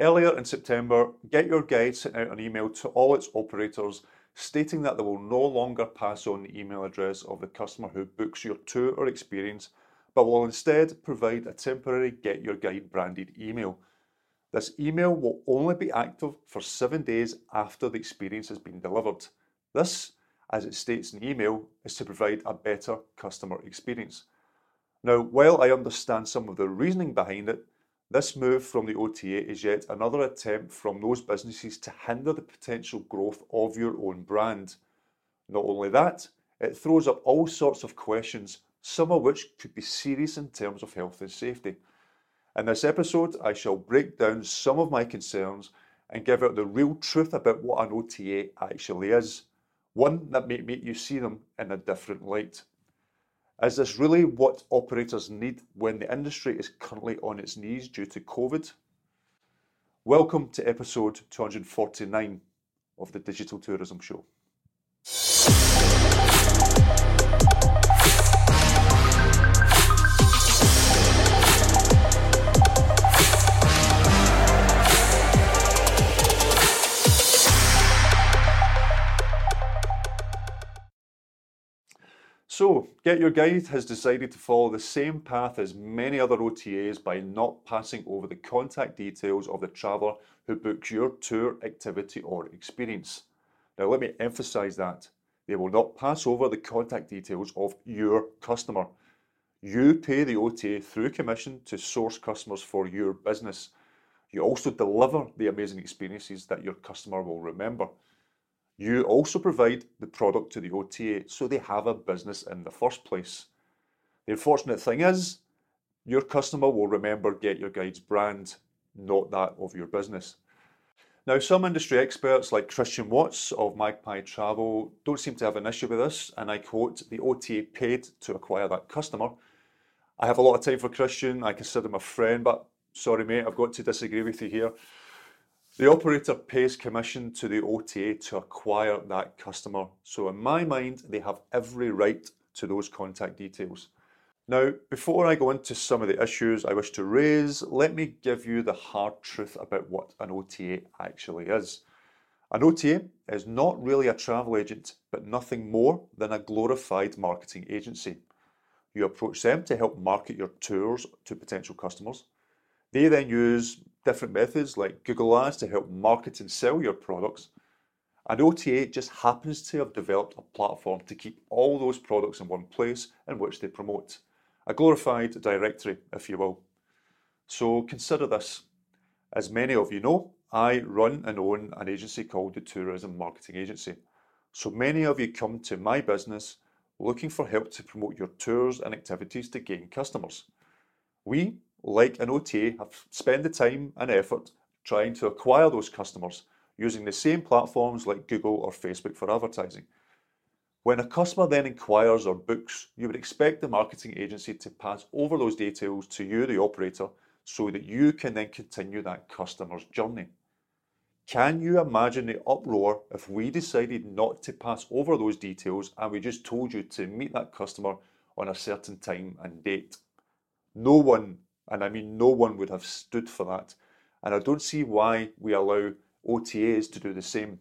Earlier in September, Get Your Guide sent out an email to all its operators stating that they will no longer pass on the email address of the customer who books your tour or experience, but will instead provide a temporary Get Your Guide branded email. This email will only be active for 7 days after the experience has been delivered. This, as it states in the email, is to provide a better customer experience. Now, while I understand some of the reasoning behind it, this move from the OTA is yet another attempt from those businesses to hinder the potential growth of your own brand. Not only that, it throws up all sorts of questions, some of which could be serious in terms of health and safety. In this episode, I shall break down some of my concerns and give out the real truth about what an OTA actually is, one that may make you see them in a different light. Is this really what operators need when the industry is currently on its knees due to Covid? Welcome to episode 249 of the Digital Tourism Show. So, Get Your Guide has decided to follow the same path as many other OTAs by not passing over the contact details of the traveller who books your tour, activity or experience. Now let me emphasise that. They will not pass over the contact details of your customer. You pay the OTA through commission to source customers for your business. You also deliver the amazing experiences that your customer will remember. You also provide the product to the OTA, so they have a business in the first place. The unfortunate thing is, your customer will remember Get Your Guide's brand, not that of your business. Now, some industry experts like Christian Watts of Magpie Travel don't seem to have an issue with this, and I quote, "The OTA paid to acquire that customer." I have a lot of time for Christian, I consider him a friend, but sorry mate, I've got to disagree with you here. The operator pays commission to the OTA to acquire that customer, so in my mind they have every right to those contact details. Now, before I go into some of the issues I wish to raise, let me give you the hard truth about what an OTA actually is. An OTA is not really a travel agent, but nothing more than a glorified marketing agency. You approach them to help market your tours to potential customers. They then use different methods like Google Ads to help market and sell your products. An OTA just happens to have developed a platform to keep all those products in one place in which they promote. A glorified directory, if you will. So consider this. As many of you know, I run and own an agency called the Tourism Marketing Agency. So many of you come to my business looking for help to promote your tours and activities to gain customers. We, like an OTA, have spent the time and effort trying to acquire those customers using the same platforms like Google or Facebook for advertising. When a customer then inquires or books, you would expect the marketing agency to pass over those details to you, the operator, so that you can then continue that customer's journey. Can you imagine the uproar if we decided not to pass over those details and we just told you to meet that customer on a certain time and date? No one, and I mean no one, would have stood for that, and I don't see why we allow OTAs to do the same.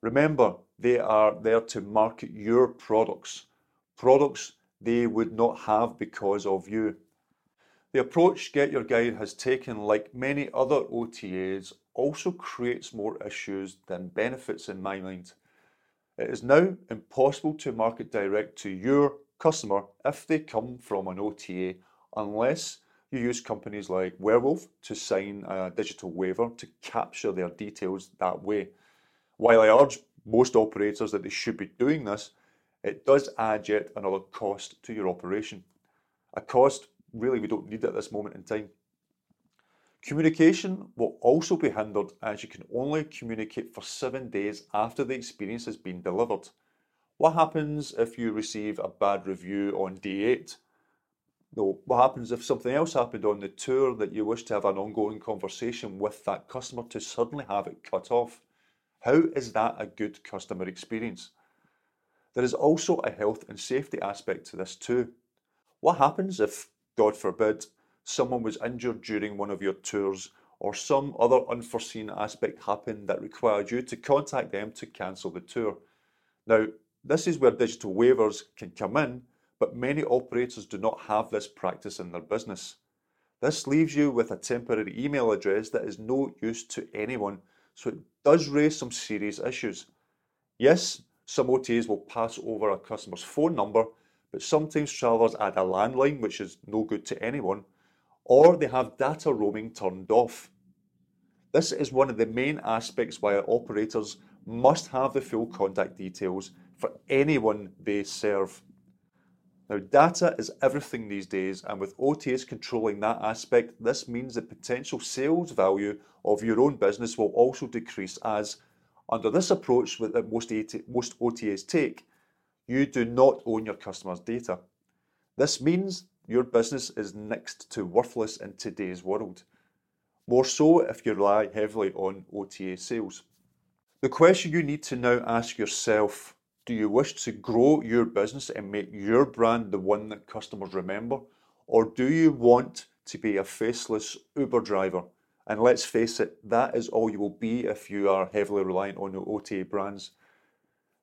Remember, they are there to market your products, products they would not have because of you. The approach Get Your Guide has taken, like many other OTAs, also creates more issues than benefits in my mind. It is now impossible to market direct to your customer if they come from an OTA, unless you use companies like Werewolf to sign a digital waiver to capture their details that way. While I urge most operators that they should be doing this, it does add yet another cost to your operation. A cost really we don't need at this moment in time. Communication will also be hindered, as you can only communicate for 7 days after the experience has been delivered. What happens if you receive a bad review on day 8? No, what happens if something else happened on the tour that you wish to have an ongoing conversation with that customer to suddenly have it cut off? How is that a good customer experience? There is also a health and safety aspect to this too. What happens if, God forbid, someone was injured during one of your tours or some other unforeseen aspect happened that required you to contact them to cancel the tour. Now, this is where digital waivers can come in, but many operators do not have this practice in their business. This leaves you with a temporary email address that is no use to anyone, so it does raise some serious issues. Yes, some OTAs will pass over a customer's phone number, but sometimes travellers add a landline, which is no good to anyone, or they have data roaming turned off. This is one of the main aspects why operators must have the full contact details for anyone they serve. Now, data is everything these days, and with OTAs controlling that aspect, this means the potential sales value of your own business will also decrease, as under this approach that most OTAs take, you do not own your customers' data. This means your business is next to worthless in today's world, more so if you rely heavily on OTA sales. The question you need to now ask yourself: do you wish to grow your business and make your brand the one that customers remember? Or do you want to be a faceless Uber driver? And let's face it, that is all you will be if you are heavily reliant on your OTA brands.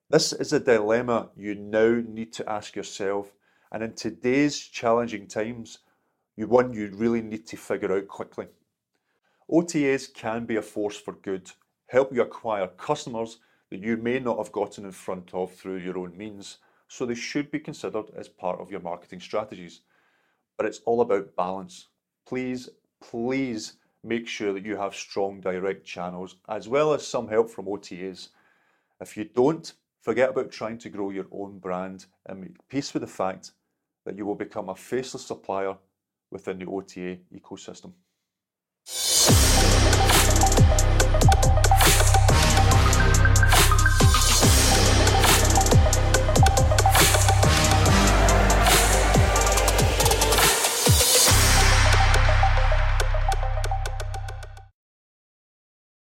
This is a dilemma you now need to ask yourself, and in today's challenging times, one you really need to figure out quickly. OTAs can be a force for good, help you acquire customers that you may not have gotten in front of through your own means, so they should be considered as part of your marketing strategies. But it's all about balance. Please make sure that you have strong direct channels, as well as some help from OTAs. If you don't, forget about trying to grow your own brand and make peace with the fact that you will become a faceless supplier within the OTA ecosystem.